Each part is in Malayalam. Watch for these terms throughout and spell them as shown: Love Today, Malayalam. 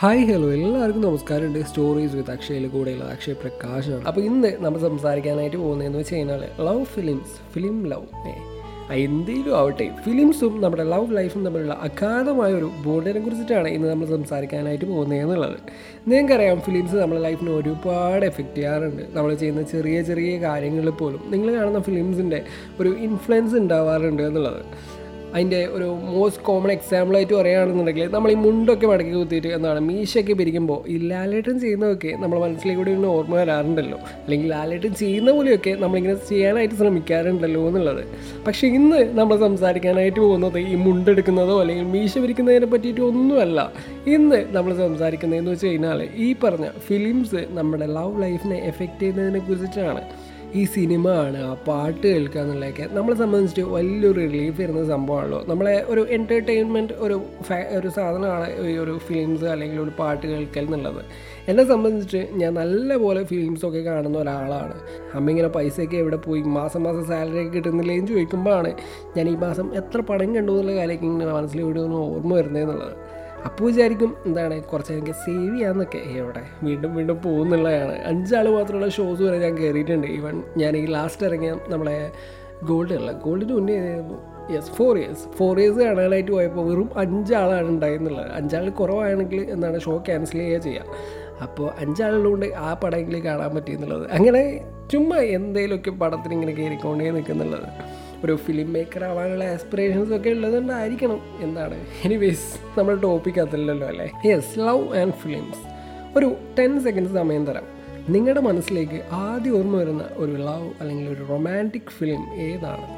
ഹായ് ഹലോ എല്ലാവർക്കും നമസ്കാരമുണ്ട്. സ്റ്റോറീസ് വിത്ത് അക്ഷയിൽ കൂടെയുള്ള അക്ഷയ് പ്രകാശാണ്. അപ്പോൾ ഇന്ന് നമ്മൾ സംസാരിക്കാനായിട്ട് പോകുന്നതെന്ന് വെച്ച് കഴിഞ്ഞാൽ ലവ് ഫിലിംസ്, ഫിലിം ലവ് എന്തെങ്കിലും ആവട്ടെ, ഫിലിംസും നമ്മുടെ ലവ് ലൈഫും തമ്മിലുള്ള അഗാധമായ ഒരു ബോണ്ടിനെ കുറിച്ചിട്ടാണ് ഇന്ന് നമ്മൾ സംസാരിക്കാനായിട്ട് പോകുന്നത് എന്നുള്ളത്. നിങ്ങൾക്കറിയാം, ഫിലിംസ് നമ്മുടെ ലൈഫിനെ ഒരുപാട് എഫക്റ്റ് ചെയ്യാറുണ്ട്. നമ്മൾ ചെയ്യുന്ന ചെറിയ ചെറിയ കാര്യങ്ങളിൽ പോലും നിങ്ങൾ കാണുന്ന ഫിലിംസിൻ്റെ ഒരു ഇൻഫ്ലുവൻസ് ഉണ്ടാവാറുണ്ട് എന്നുള്ളത്. അതിൻ്റെ ഒരു മോസ്റ്റ് കോമൺ എക്സാമ്പിളായിട്ട് പറയുകയാണെന്നുണ്ടെങ്കിൽ, നമ്മൾ ഈ മുണ്ടൊക്കെ മടക്കി കുത്തിയിട്ട് എന്താണ് മീശയൊക്കെ പിരിക്കുമ്പോൾ ഈ ലാലേട്ടൻ ചെയ്യുന്നതൊക്കെ നമ്മൾ മനസ്സിലേക്കൂടി ഇങ്ങനെ ഓർമ്മ വരാറുണ്ടല്ലോ, അല്ലെങ്കിൽ ലാലേട്ടൻ ചെയ്യുന്ന പോലെയൊക്കെ നമ്മളിങ്ങനെ ചെയ്യാനായിട്ട് ശ്രമിക്കാറുണ്ടല്ലോ എന്നുള്ളത്. പക്ഷേ ഇന്ന് നമ്മൾ സംസാരിക്കാനായിട്ട് പോകുന്നത് ഈ മുണ്ടെടുക്കുന്നതോ അല്ലെങ്കിൽ മീശ പിരിക്കുന്നതിനെ പറ്റിയിട്ട് ഒന്നുമല്ല. ഇന്ന് നമ്മൾ സംസാരിക്കുന്നതെന്ന് വെച്ച് കഴിഞ്ഞാൽ ഈ പറഞ്ഞ ഫിലിംസ് നമ്മുടെ ലവ് ലൈഫിനെ എഫക്റ്റ് ചെയ്യുന്നതിനെ കുറിച്ചിട്ടാണ്. ഈ സിനിമ ആണ്, ആ പാട്ട് കേൾക്കുക എന്നുള്ളതൊക്കെ നമ്മളെ സംബന്ധിച്ചിട്ട് വലിയൊരു റിലീഫ് തരുന്ന സംഭവമാണല്ലോ. നമ്മളെ ഒരു എൻ്റർടൈൻമെൻറ്റ് ഒരു സാധനമാണ് ഈ ഒരു ഫിലിംസ് അല്ലെങ്കിൽ ഒരു പാട്ട് കേൾക്കൽ എന്നുള്ളത്. എന്നെ സംബന്ധിച്ച് ഞാൻ നല്ലപോലെ ഫിലിംസൊക്കെ കാണുന്ന ഒരാളാണ്. അമ്മ ഇങ്ങനെ പൈസയൊക്കെ എവിടെ പോയി, മാസം മാസം സാലറി ഒക്കെ കിട്ടുന്നില്ലേന്ന് ചോദിക്കുമ്പോഴാണ് ഞാൻ ഈ മാസം എത്ര പണം കണ്ടു എന്നുള്ള കാര്യമൊക്കെ ഇങ്ങനെ മനസ്സിൽ വീടുന്ന ഓർമ്മ വരുന്നതെന്നുള്ളത്. അപ്പോൾ വിചാരിക്കും എന്താണ് കുറച്ച് എനിക്ക് സേവ് ചെയ്യാമെന്നൊക്കെ. എവിടെ വീണ്ടും വീണ്ടും പോകുന്നുള്ളതാണ്. 5 ആൾ മാത്രമുള്ള ഷോസ് വരെ ഞാൻ കയറിയിട്ടുണ്ട്. ഈവൻ ഞാൻ ഈ ലാസ്റ്റ് ഇറങ്ങിയ നമ്മളെ ഗോൾഡിന് മുന്നേ 4 ഇയേഴ്സ് കാണാനായിട്ട് പോയപ്പോൾ വെറും 5 ആളാണ് ഉണ്ടായിരുന്നുള്ളത്. 5 ആൾ കുറവാണെങ്കിൽ എന്താണ് ഷോ ക്യാൻസൽ ചെയ്യുക. അപ്പോൾ 5 ആളുള്ളതുകൊണ്ട് ആ പടമെങ്കിലും കാണാൻ പറ്റിയെന്നുള്ളത്. അങ്ങനെ ചുമ്മാ എന്തെങ്കിലുമൊക്കെ പടത്തിന് ഇങ്ങനെ കയറിക്കൊണ്ടേ നിൽക്കുന്നുള്ളത്. ഒരു ഫിലിം മേക്കർ ആവാനുള്ള ആസ്പിറേഷൻസൊക്കെ ഉള്ളതുകൊണ്ടായിരിക്കണം. എന്താണ് എനിവേസ്, നമ്മുടെ ടോപ്പിക് അതല്ലല്ലോ അല്ലേ. Yes, love and films. ഒരു 10 സെക്കൻഡ് സമയം തരാം. നിങ്ങളുടെ മനസ്സിലേക്ക് ആദ്യം ഓർമ്മ വരുന്ന ഒരു ലവ് അല്ലെങ്കിൽ ഒരു റൊമാൻറ്റിക് ഫിലിം ഏതാണ്?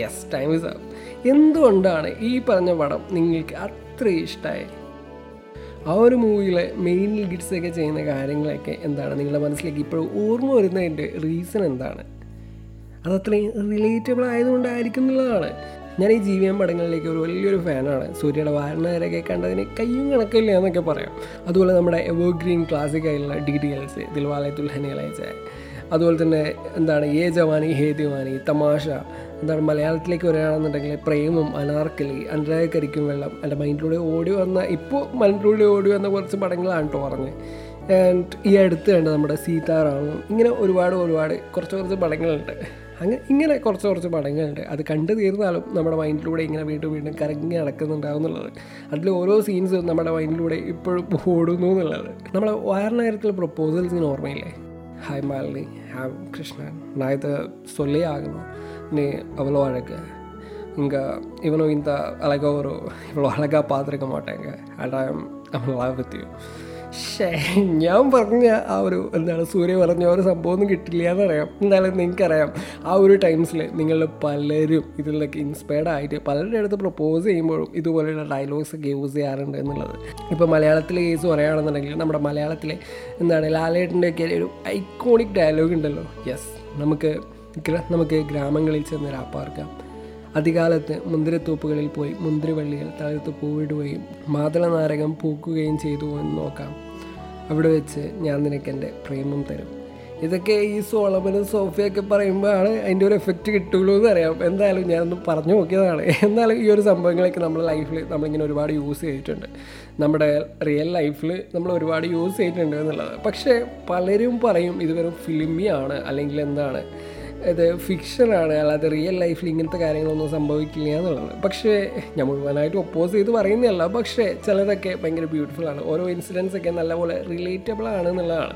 Yes, time is up. എന്തുകൊണ്ടാണ് ഈ പറഞ്ഞ പടം നിങ്ങൾക്ക് അത്ര ഇഷ്ടമായി? ആ ഒരു മൂവിയിലെ മെയിൻ ലീഡ്സൊക്കെ ചെയ്യുന്ന കാര്യങ്ങളൊക്കെ എന്താണ് നിങ്ങളുടെ മനസ്സിലേക്ക് ഇപ്പോഴും ഓർമ്മ വരുന്നതിൻ്റെ റീസൺ എന്താണ്? അതത്രയും റിലേറ്റബിൾ ആയതുകൊണ്ടായിരിക്കും എന്നുള്ളതാണ്. ഞാൻ ഈ ജീവിതം പടങ്ങളിലേക്ക് ഒരു വലിയൊരു ഫാനാണ്. സൂര്യയുടെ വാരണവരൊക്കെ കണ്ടതിന് കയ്യും കണക്കില്ല എന്നൊക്കെ പറയാം. അതുപോലെ നമ്മുടെ എവർ ഗ്രീൻ ക്ലാസിക് ആയിട്ടുള്ള DDLs ദിൽവാലെ ദുൽഹനിയ ലേ ജായേംഗെ, അതുപോലെ തന്നെ എന്താണ് യേ ജവാനി ഹേ ദീവാനി, തമാശ, എന്താണ് മലയാളത്തിലേക്ക് വരികയാണെന്നുണ്ടെങ്കിൽ പ്രേമം, അനാർക്കലി, അനുരാഗക്കരിക്കും വെള്ളം, എൻ്റെ മൈൻഡിലൂടെ ഓടി വന്ന കുറച്ച് പടങ്ങളാണ് കേട്ടോ പറഞ്ഞത്. ആൻഡ് ഈ അടുത്ത് കണ്ട നമ്മുടെ സീതാറാമം, ഇങ്ങനെ ഒരുപാട് കുറച്ച് പടങ്ങളുണ്ട്. അങ്ങനെ ഇങ്ങനെ കുറച്ച് പടങ്ങളുണ്ട്. അത് കണ്ടു തീർന്നാലും നമ്മുടെ മൈൻഡിലൂടെ ഇങ്ങനെ വീണ്ടും കറങ്ങി നടക്കുന്നുണ്ടാവുന്നുള്ളത്, അതിൽ ഓരോ സീൻസും നമ്മുടെ മൈൻഡിലൂടെ ഇപ്പോഴും ഓടുന്നു എന്നുള്ളത്. നമ്മൾ വാരണകാര്യത്തിലെ പ്രപ്പോസൽസിന് ഓർമ്മയില്ലേ? ഹായ് മാലിനി, ഹാവ് കൃഷ്ണൻ, നായത്തെ സൊല്ലേ ആകുന്നു, നീ അവളോ അഴക്ക്, ഇങ്ക ഇവനോ ഇന്ത അളക, ഓരോ ഇവളോ അളകാ പാത്രക്ക മാട്ടേങ്ക, അടായം അവളാകത്തെയോ. പക്ഷേ ഞാൻ പറഞ്ഞ ആ ഒരു എന്താണ് സൂര്യ പറഞ്ഞ ഒരു സംഭവമൊന്നും കിട്ടില്ല എന്നറിയാം. എന്തായാലും നിങ്ങൾക്കറിയാം, ആ ഒരു ടൈംസിൽ നിങ്ങളുടെ പലരും ഇതിൽ നിന്നൊക്കെ ഇൻസ്പയർഡ് ആയിട്ട് പലരുടെ അടുത്ത് പ്രപ്പോസ് ചെയ്യുമ്പോഴും ഇതുപോലെയുള്ള ഡയലോഗ്സൊക്കെ യൂസ് ചെയ്യാറുണ്ട് എന്നുള്ളത്. ഇപ്പോൾ മലയാളത്തിലെ കേസ് പറയുകയാണെന്നുണ്ടെങ്കിൽ നമ്മുടെ മലയാളത്തിലെ എന്താണ് ലാലേട്ടൻ്റെയൊക്കെ ഒരു ഐക്കോണിക് ഡയലോഗ് ഉണ്ടല്ലോ. യെസ്, നമുക്ക് ഗ്രാമങ്ങളിൽ ചെന്ന് രാപ്പാർക്കാം, അധികാലത്ത് മുന്തിരത്തോപ്പുകളിൽ പോയി മുന്തിരിവള്ളികൾ താഴത്ത് പൂവിടുകയും മാതളനാരകം പൂക്കുകയും ചെയ്തു എന്ന് നോക്കാം, അവിടെ വെച്ച് ഞാൻ നിനക്കെൻ്റെ പ്രേമം തരും. ഇതൊക്കെ ഈ സോളമനും സോഫിയൊക്കെ പറയുമ്പോഴാണ് അതിൻ്റെ ഒരു എഫക്റ്റ് കിട്ടുള്ളൂ എന്നറിയാം. എന്തായാലും ഞാനൊന്നും പറഞ്ഞു നോക്കിയതാണ്. എന്നാലും ഈ ഒരു സംഭവങ്ങളൊക്കെ നമ്മുടെ ലൈഫിൽ നമ്മളിങ്ങനെ ഒരുപാട് യൂസ് ചെയ്തിട്ടുണ്ട്, നമ്മുടെ റിയൽ ലൈഫിൽ നമ്മൾ ഒരുപാട് യൂസ് ചെയ്തിട്ടുണ്ട് എന്നുള്ളത്. പക്ഷേ പലരും പറയും ഇത് വെറും ഫിലിമിയാണ്, അല്ലെങ്കിൽ എന്താണ് ഇത് ഫിക്ഷനാണ്, അല്ലാതെ റിയൽ ലൈഫിൽ ഇങ്ങനത്തെ കാര്യങ്ങളൊന്നും സംഭവിക്കില്ല എന്നുള്ളത്. പക്ഷേ ഞാൻ മുഴുവനായിട്ട് ഒപ്പോസ് ചെയ്ത് പറയുന്നതല്ല, പക്ഷേ ചിലതൊക്കെ ഭയങ്കര ബ്യൂട്ടിഫുള്ളാണ്. ഓരോ ഇൻസിഡൻസ് ഒക്കെ നല്ലപോലെ റിലേറ്റബിളാണ് എന്നുള്ളതാണ്.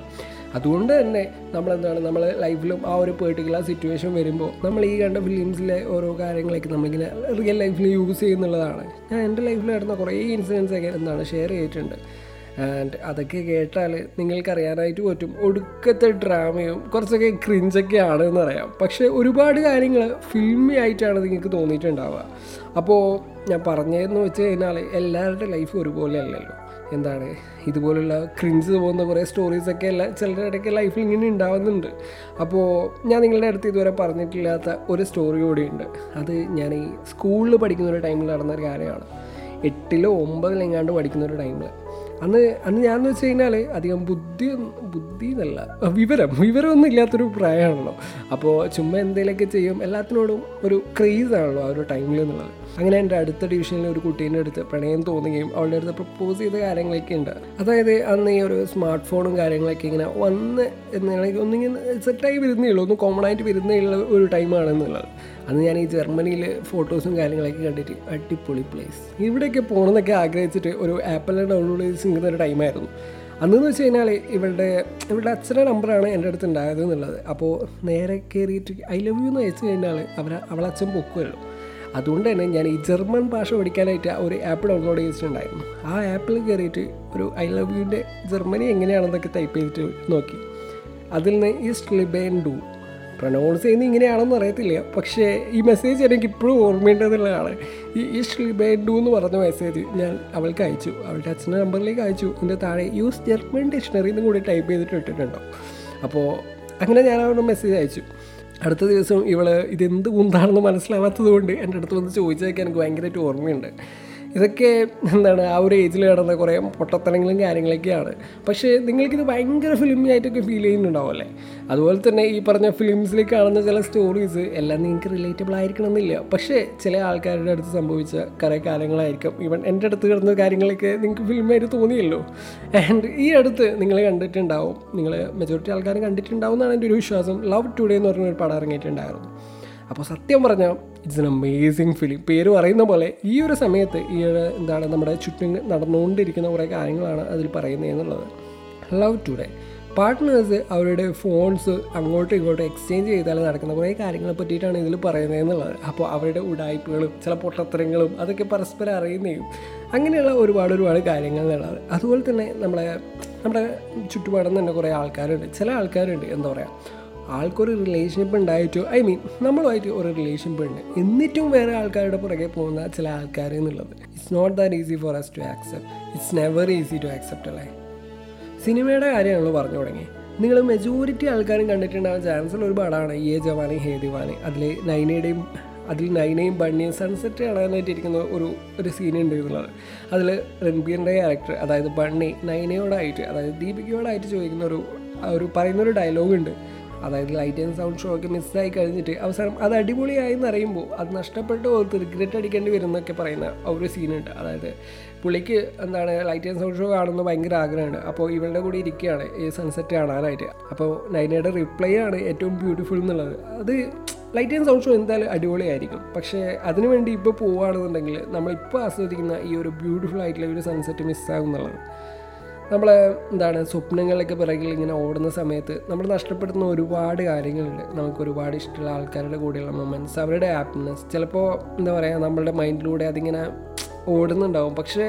അതുകൊണ്ട് തന്നെ നമ്മളെന്താണ് നമ്മൾ ലൈഫിലും ആ ഒരു പെർട്ടിക്കുലർ സിറ്റുവേഷൻ വരുമ്പോൾ നമ്മൾ ഈ കണ്ട ഫിലിംസിലെ ഓരോ കാര്യങ്ങളൊക്കെ നമ്മളിങ്ങനെ റിയൽ ലൈഫിൽ യൂസ് ചെയ്യുന്നുള്ളതാണ്. ഞാൻ എൻ്റെ ലൈഫിൽ നടന്ന കുറേ ഇൻസിഡൻസൊക്കെ എന്താണ് ഷെയർ ചെയ്തിട്ടുണ്ട്. ആൻഡ് അതൊക്കെ കേട്ടാൽ നിങ്ങൾക്കറിയാനായിട്ട് പറ്റും ഒടുക്കത്തെ ഡ്രാമയും കുറച്ചൊക്കെ ക്രിഞ്ചൊക്കെ ആണെന്നറിയാം. പക്ഷേ ഒരുപാട് കാര്യങ്ങൾ ഫിൽമി ആയിട്ടാണ് നിങ്ങൾക്ക് തോന്നിയിട്ടുണ്ടാവുക. അപ്പോൾ ഞാൻ പറഞ്ഞതെന്ന് വെച്ച് കഴിഞ്ഞാൽ എല്ലാവരുടെ ലൈഫ് ഒരുപോലെ അല്ലല്ലോ. എന്താണ് ഇതുപോലുള്ള ക്രിഞ്ച് പോകുന്ന കുറേ സ്റ്റോറീസൊക്കെ ചിലരുടെ ഇടയ്ക്ക് ലൈഫിൽ ഇങ്ങനെ ഉണ്ടാവുന്നുണ്ട്. അപ്പോൾ ഞാൻ നിങ്ങളുടെ അടുത്ത് ഇതുവരെ പറഞ്ഞിട്ടില്ലാത്ത ഒരു സ്റ്റോറി കൂടിയുണ്ട്. അത് ഞാൻ ഈ സ്കൂളിൽ പഠിക്കുന്ന ഒരു ടൈമിൽ നടന്നൊരു കാര്യമാണ്. 8th or 9th പഠിക്കുന്ന ഒരു ടൈമിൽ അന്ന് ഞാനെന്ന് വെച്ച് കഴിഞ്ഞാൽ അധികം ബുദ്ധി എന്നല്ല, വിവരമൊന്നും ഇല്ലാത്തൊരു പ്രായമാണല്ലോ. അപ്പോൾ ചുമ്മാ എന്തെങ്കിലുമൊക്കെ ചെയ്യും, എല്ലാത്തിനോടും ഒരു ക്രേസാണല്ലോ ആ ഒരു ടൈമിൽ എന്നുള്ളത്. അങ്ങനെ എൻ്റെ അടുത്ത ഡിവിഷനിൽ ഒരു കുട്ടീൻ്റെ അടുത്ത് പ്രണയം തോന്നുകയും അവളുടെ അടുത്ത് പ്രപ്പോസ് ചെയ്ത കാര്യങ്ങളൊക്കെ ഉണ്ട്. അതായത് അന്ന് ഈ ഒരു സ്മാർട്ട് ഫോണും കാര്യങ്ങളൊക്കെ ഇങ്ങനെ വന്ന് എന്നാണെങ്കിൽ ഒന്നിങ്ങനെ സെറ്റായി വരുന്നേ ഉള്ളൂ, ഒന്ന് കോമൺ ആയിട്ട് വരുന്നേ ഉള്ള ഒരു ടൈമാണെന്നുള്ളത്. അന്ന് ഞാൻ ഈ ജർമ്മനിയിൽ ഫോട്ടോസും കാര്യങ്ങളൊക്കെ കണ്ടിട്ട് അടിപൊളി പ്ലേസ്, ഇവിടെയൊക്കെ പോകണമെന്നൊക്കെ ആഗ്രഹിച്ചിട്ട് ഒരു ആപ്പിൽ ഡൗൺലോഡ് ചെയ്ത് സിങ്ങുന്ന ഒരു ടൈമായിരുന്നു. അന്നെന്ന് വെച്ച് കഴിഞ്ഞാൽ ഇവളുടെ അച്ഛൻ്റെ നമ്പറാണ് എൻ്റെ അടുത്ത് ഉണ്ടായത് എന്നുള്ളത്. അപ്പോൾ നേരെ കയറിയിട്ട് ഐ ലവ് യു എന്ന് വെച്ച് കഴിഞ്ഞാൽ അവളച്ഛൻ പൊക്കുമല്ലോ. അതുകൊണ്ട് തന്നെ ഞാൻ ഈ ജർമ്മൻ ഭാഷ പഠിക്കാനായിട്ട് ഒരു ആപ്പ് ഡൗൺലോഡ് ചെയ്തിട്ടുണ്ടായിരുന്നു. ആ ആപ്പിൽ കയറിയിട്ട് ഒരു ഐ ലവ് യുവിൻ്റെ ജർമ്മനി എങ്ങനെയാണെന്നൊക്കെ ടൈപ്പ് ചെയ്തിട്ട് നോക്കി. അതിൽ നിന്ന് ഈസ്റ്റ് ലിബേൻ ഡു പ്രൊനൗൺസ് ചെയ്യുന്നത് ഇങ്ങനെയാണെന്ന് അറിയത്തില്ല, പക്ഷേ ഈ മെസ്സേജ് എനിക്ക് ഇപ്പോഴും ഓർമ്മയുണ്ടെന്നുള്ളതാണ്. ഈ ഈസ്റ്റ് ലിബേൻ ഡു എന്ന് പറഞ്ഞ മെസ്സേജ് ഞാൻ അവൾക്ക് അയച്ചു, അവളുടെ അച്ഛൻ്റെ നമ്പറിലേക്ക് അയച്ചു. എൻ്റെ താഴെ യൂസ് ജർമ്മൻ ഡിക്ഷണറി എന്നും കൂടി ടൈപ്പ് ചെയ്തിട്ട് ഇട്ടിട്ടുണ്ടോ. അപ്പോൾ അങ്ങനെ ഞാൻ അവരുടെ മെസ്സേജ് അയച്ചു. അടുത്ത ദിവസം ഇവൾ ഇതെന്ത് കുന്താണെന്ന് മനസ്സിലാവാത്തത് കൊണ്ട് എൻ്റെ അടുത്ത് വന്ന് ചോദിച്ചതൊക്കെ എനിക്ക് ഭയങ്കരമായിട്ട് ഓർമ്മയുണ്ട്. ഇതൊക്കെ എന്താണ് ആ ഒരു ഏജിൽ നടന്ന കുറേ പൊട്ടത്തനങ്ങളും കാര്യങ്ങളൊക്കെയാണ്. പക്ഷേ നിങ്ങൾക്കിത് ഭയങ്കര ഫിലിമി ആയിട്ടൊക്കെ ഫീൽ ചെയ്യുന്നുണ്ടാവുമല്ലേ. അതുപോലെ തന്നെ ഈ പറഞ്ഞ ഫിലിംസിൽ കാണുന്ന ചില സ്റ്റോറീസ് എല്ലാം നിങ്ങൾക്ക് റിലേറ്റബിൾ ആയിരിക്കണമെന്നില്ല, പക്ഷേ ചില ആൾക്കാരുടെ അടുത്ത് സംഭവിച്ച കുറേ കാര്യങ്ങളായിരിക്കും. ഈവൻ എൻ്റെ അടുത്ത് കിടന്ന കാര്യങ്ങളൊക്കെ നിങ്ങൾക്ക് ഫിലിമായിട്ട് തോന്നിയല്ലോ. ആൻഡ് ഈ അടുത്ത് നിങ്ങൾ കണ്ടിട്ടുണ്ടാവും, നിങ്ങൾ മെജോറിറ്റി ആൾക്കാരും കണ്ടിട്ടുണ്ടാവും എന്നാണ് എൻ്റെ ഒരു വിശ്വാസം. ലവ് ടുഡേ എന്ന് പറഞ്ഞൊരു പടം ഇറങ്ങിയിട്ടുണ്ടായിരുന്നു. അപ്പോൾ സത്യം പറഞ്ഞാൽ ഇറ്റ്സ് എൻ അമേസിങ് ഫിലിം. പേര് പറയുന്ന പോലെ ഈ ഒരു സമയത്ത് ഈ എന്താണ് നമ്മുടെ ചുറ്റും നടന്നുകൊണ്ടിരിക്കുന്ന കുറേ കാര്യങ്ങളാണ് അതിൽ പറയുന്നത് എന്നുള്ളത്. ലവ് ടുഡേ പാർട്ട്നേഴ്സ് അവരുടെ ഫോൺസ് അങ്ങോട്ടും ഇങ്ങോട്ടും എക്സ്ചേഞ്ച് ചെയ്താൽ നടക്കുന്ന കുറേ കാര്യങ്ങളെ പറ്റിയിട്ടാണ് ഇതിൽ പറയുന്നത് എന്നുള്ളത്. അപ്പോൾ അവരുടെ ഉടായ്പകളും ചില പൊട്ടത്തരങ്ങളും അതൊക്കെ പരസ്പരം അറിയുന്നതും അങ്ങനെയുള്ള ഒരുപാട് കാര്യങ്ങൾ എന്നുള്ളത്. അതുപോലെ തന്നെ നമ്മുടെ ചുറ്റുപാടും തന്നെ കുറേ ആൾക്കാരുണ്ട്. ചില ആൾക്കാരുണ്ട് എന്താ പറയുക, ആൾക്കൊരു റിലേഷൻഷിപ്പ് ഉണ്ടായിട്ടോ, ഐ മീൻ നമ്മളുമായിട്ട് ഒരു റിലേഷൻഷിപ്പ് ഉണ്ട്, എന്നിട്ടും വേറെ ആൾക്കാരുടെ പുറകെ പോകുന്ന ചില ആൾക്കാർ എന്നുള്ളത്. It's not that easy for us to accept, it's never easy to accept അല്ലേ. സിനിമയുടെ കാര്യമാണല്ലോ പറഞ്ഞു തുടങ്ങി. നിങ്ങൾ മെജോറിറ്റി ആൾക്കാരും കണ്ടിട്ടുണ്ടാകുന്ന ചാൻസുള്ള ഒരു പടമാണ് യേ ജവാനി ഹേ ദീവാനി. അതിൽ നൈനയും ബണ്ണിയും സൺസെറ്റ് കാണാനായിട്ടിരിക്കുന്ന ഒരു സീനുണ്ട് എന്നുള്ളത്. അതിൽ രൺബീറിൻ്റെ ക്യാരക്ടർ, അതായത് ബണ്ണി, നൈനയോടായിട്ട് അതായത് ദീപികയോടായിട്ട് ചോദിക്കുന്ന ഒരു പറയുന്നൊരു ഡയലോഗുണ്ട്. അതായത് ലൈറ്റ് ആൻഡ് സൗണ്ട് ഷോ ഒക്കെ മിസ്സായി കഴിഞ്ഞിട്ട് അവസാനം അത് അടിപൊളിയായെന്ന് അറിയുമ്പോൾ അത് നഷ്ടപ്പെട്ട് ഓർത്ത് റിഗ്രറ്റ് അടിക്കേണ്ടി വരുന്നൊക്കെ പറയുന്ന ഒരു സീനുണ്ട്. അതായത് പുള്ളിക്ക് എന്താണ് ലൈറ്റ് ആൻഡ് സൗണ്ട് ഷോ കാണുന്ന ഭയങ്കര ആഗ്രഹമാണ്. അപ്പോൾ ഇവളുടെ കൂടി ഇരിക്കുകയാണ് ഈ സൺസെറ്റ് കാണാനായിട്ട്. അപ്പോൾ നൈനയുടെ റിപ്ലൈ ആണ് ഏറ്റവും ബ്യൂട്ടിഫുൾ എന്നുള്ളത്. അത് ലൈറ്റ് ആൻഡ് സൗണ്ട് ഷോ എന്തായാലും അടിപൊളിയായിരിക്കും, പക്ഷേ അതിനുവേണ്ടി ഇപ്പോൾ പോവുകയാണെന്നുണ്ടെങ്കിൽ നമ്മളിപ്പോൾ ആസ്വദിക്കുന്ന ഈ ഒരു ബ്യൂട്ടിഫുൾ ആയിട്ടുള്ള ഒരു സൺസെറ്റ് മിസ്സാകും എന്നുള്ളത്. നമ്മൾ എന്താണ് സ്വപ്നങ്ങളിലൊക്കെ പിറകിൽ ഇങ്ങനെ ഓടുന്ന സമയത്ത് നമ്മൾ നഷ്ടപ്പെടുന്ന ഒരുപാട് കാര്യങ്ങളുണ്ട്. നമുക്ക് ഒരുപാട് ഇഷ്ടമുള്ള ആൾക്കാരുടെ കൂടെയുള്ള മൊമെൻറ്റ്സ്, അവരുടെ ഹാപ്പിനെസ്, ചിലപ്പോൾ എന്താ പറയുക നമ്മളുടെ മൈൻഡിലൂടെ അതിങ്ങനെ ഓടുന്നുണ്ടാവും, പക്ഷേ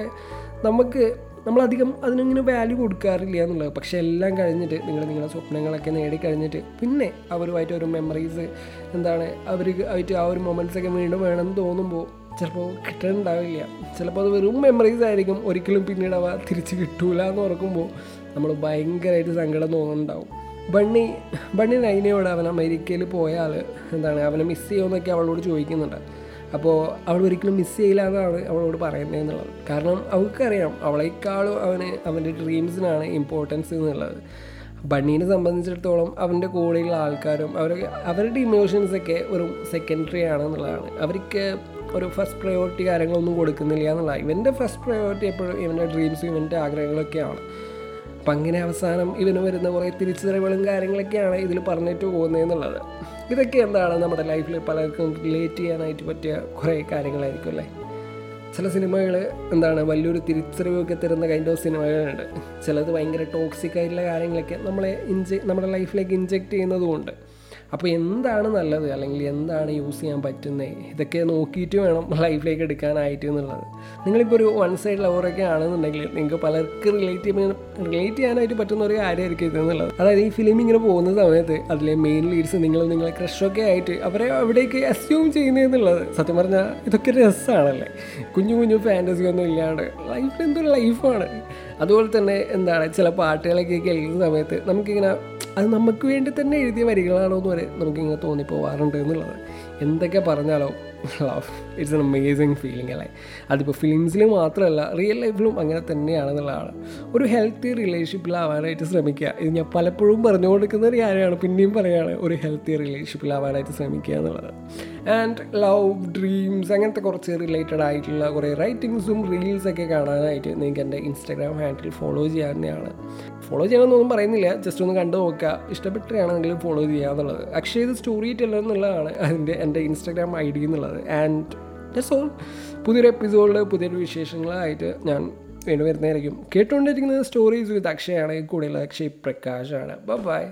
നമ്മളധികം അതിനിങ്ങനെ വാല്യൂ കൊടുക്കാറില്ല എന്നുള്ളത്. പക്ഷേ എല്ലാം കഴിഞ്ഞിട്ട് നിങ്ങളുടെ സ്വപ്നങ്ങളൊക്കെ നേടിക്കഴിഞ്ഞിട്ട് പിന്നെ അവരുമായിട്ട് ഒരു മെമ്മറീസ് എന്താണ് അവർക്ക് ആ ഒരു മൊമെൻറ്റ്സൊക്കെ വീണ്ടും വേണമെന്ന് തോന്നുമ്പോൾ ചിലപ്പോൾ കിട്ടാനുണ്ടാവില്ല. ചിലപ്പോൾ അത് വെറും മെമ്മറീസ് ആയിരിക്കും, ഒരിക്കലും പിന്നീട് അവ തിരിച്ച് കിട്ടൂല എന്ന് ഓർക്കുമ്പോൾ നമ്മൾ ഭയങ്കരമായിട്ട് സങ്കടം തോന്നുന്നുണ്ടാവും. ബണ്ണി നൈനയോട് അവൻ അമേരിക്കയിൽ പോയാൽ എന്താണ് അവനെ മിസ് ചെയ്യുമെന്നൊക്കെ അവളോട് ചോദിക്കുന്നുണ്ട്. അപ്പോൾ അവൾ ഒരിക്കലും മിസ് ചെയ്യില്ല എന്നാണ് അവളോട് പറയുന്നത് എന്നുള്ളത്. കാരണം അവൾക്കറിയാം അവളേക്കാളും അവൻ്റെ ഡ്രീംസിനാണ് ഇമ്പോർട്ടൻസ് എന്നുള്ളത്. ബണ്ണീനെ സംബന്ധിച്ചിടത്തോളം അവൻ്റെ കൂടെയുള്ള ആൾക്കാരും അവരുടെ ഇമോഷൻസൊക്കെ ഒരു സെക്കൻഡറി ആണെന്നുള്ളതാണ്. അവർക്ക് ഒരു ഫസ്റ്റ് പ്രയോറിറ്റി കാര്യങ്ങളൊന്നും കൊടുക്കുന്നില്ല എന്നുള്ളതാണ്. ഇവൻ്റെ ഫസ്റ്റ് പ്രയോറിറ്റി എപ്പോഴും ഇവൻ്റെ ഡ്രീംസും ഇവൻ്റെ ആഗ്രഹങ്ങളൊക്കെയാണ്. അപ്പം അങ്ങനെ അവസാനം ഇവന് വരുന്ന കുറേ തിരിച്ചറിവുകളും കാര്യങ്ങളൊക്കെയാണ് ഇതിൽ പറഞ്ഞിട്ട് പോകുന്നതെന്നുള്ളത്. ഇതൊക്കെ എന്താണ് നമ്മുടെ ലൈഫിൽ പലർക്കും റിലേറ്റ് ചെയ്യാനായിട്ട് പറ്റിയ കുറേ കാര്യങ്ങളായിരിക്കും അല്ലേ. ചില സിനിമകൾ എന്താണ് വലിയൊരു തിരിച്ചറിവൊക്കെ തരുന്ന കൈൻഡ് ഓഫ് സിനിമകളുണ്ട്. ചിലത് ഭയങ്കര ടോക്സിക് ആയിട്ടുള്ള കാര്യങ്ങളൊക്കെ നമ്മുടെ ലൈഫിലേക്ക് ഇൻജെക്റ്റ് ചെയ്യുന്നതുമുണ്ട്. അപ്പോൾ എന്താണ് നല്ലത് അല്ലെങ്കിൽ എന്താണ് യൂസ് ചെയ്യാൻ പറ്റുന്നത്, ഇതൊക്കെ നോക്കിയിട്ട് വേണം ലൈഫിലേക്ക് എടുക്കാനായിട്ട് എന്നുള്ളത്. നിങ്ങളിപ്പോൾ ഒരു വൺ സൈഡ് ലവറൊക്കെ ആണെന്നുണ്ടെങ്കിൽ നിങ്ങൾക്ക് പലർക്ക് റിലേറ്റ് ചെയ്യാനായിട്ട് പറ്റുന്ന ഒരു കാര്യമായിരിക്കും ഇതെന്നുള്ളത്. അതായത് ഈ ഫിലിം ഇങ്ങനെ പോകുന്ന സമയത്ത് അതിലെ മെയിൻ ലീഡ്സ് നിങ്ങളെ ക്രഷൊക്കെ ആയിട്ട് അവരെ അവിടേക്ക് അസ്യൂം ചെയ്യുന്നതെന്നുള്ളത് സത്യം പറഞ്ഞാൽ ഇതൊക്കെ രസമാണല്ലേ. കുഞ്ഞു ഫാൻറ്റസി ഒന്നും ഇല്ലാണ്ട് ലൈഫ് എന്തൊരു ലൈഫാണ്. അതുപോലെ തന്നെ എന്താണ് ചില പാട്ടുകളൊക്കെ കേൾക്കുന്ന സമയത്ത് നമുക്കിങ്ങനെ അത് നമുക്ക് വേണ്ടി തന്നെ എഴുതിയ വരികളാണോ എന്ന് വരെ നമുക്കിങ്ങനെ തോന്നിപ്പോവാറുണ്ട് എന്നുള്ളത്. എന്തൊക്കെ പറഞ്ഞാലോ love. It's an amazing feeling അല്ലേ. അതിപ്പോൾ ഫിലിംസിൽ മാത്രമല്ല, റിയൽ ലൈഫിലും അങ്ങനെ തന്നെയാണെന്നുള്ളതാണ്. ഒരു ഹെൽത്തി റിലേഷൻഷിപ്പിലാവാനായിട്ട് ശ്രമിക്കുക. ഇത് ഞാൻ പലപ്പോഴും പറഞ്ഞുകൊണ്ടിരിക്കുന്ന ഒരു കാര്യമാണ്, പിന്നെയും പറയുകയാണ്, ഒരു ഹെൽത്തി റിലേഷൻഷിപ്പിലാവാനായിട്ട് ശ്രമിക്കുക എന്നുള്ളത്. ആൻഡ് ലവ് ഡ്രീംസ് അങ്ങനത്തെ കുറച്ച് റിലേറ്റഡ് ആയിട്ടുള്ള കുറേ റൈറ്റിംഗ്സും റീൽസൊക്കെ കാണാനായിട്ട് നിങ്ങൾക്ക് എൻ്റെ ഇൻസ്റ്റാഗ്രാം ഹാൻഡിൽ ഫോളോ ചെയ്യാവുന്നതാണ്. ഫോളോ ചെയ്യണമെന്നൊന്നും പറയുന്നില്ല, ജസ്റ്റ് ഒന്ന് കണ്ടു നോക്കുക. ഇഷ്ടപ്പെട്ടാണെങ്കിലും ഫോളോ ചെയ്യുക എന്നുള്ളത്. അക്ഷയ് ഇത് സ്റ്റോറി ടെല്ലർ എന്നുള്ളതാണ് അതിൻ്റെ എൻ്റെ ഇൻസ്റ്റാഗ്രാം ഐ ഡി എന്നുള്ളത്. And that's all. പുതിയൊരു എപ്പിസോഡിൽ പുതിയൊരു വിശേഷങ്ങളായിട്ട് ഞാൻ വീണ്ടും വരുന്നതായിരിക്കും. കേട്ടുകൊണ്ടിരിക്കുന്നത് സ്റ്റോറീസ് വിത്ത് അക്ഷയാണ്. കൂടുതൽ അക്ഷയ് പ്രകാശാണ്. ബൈ.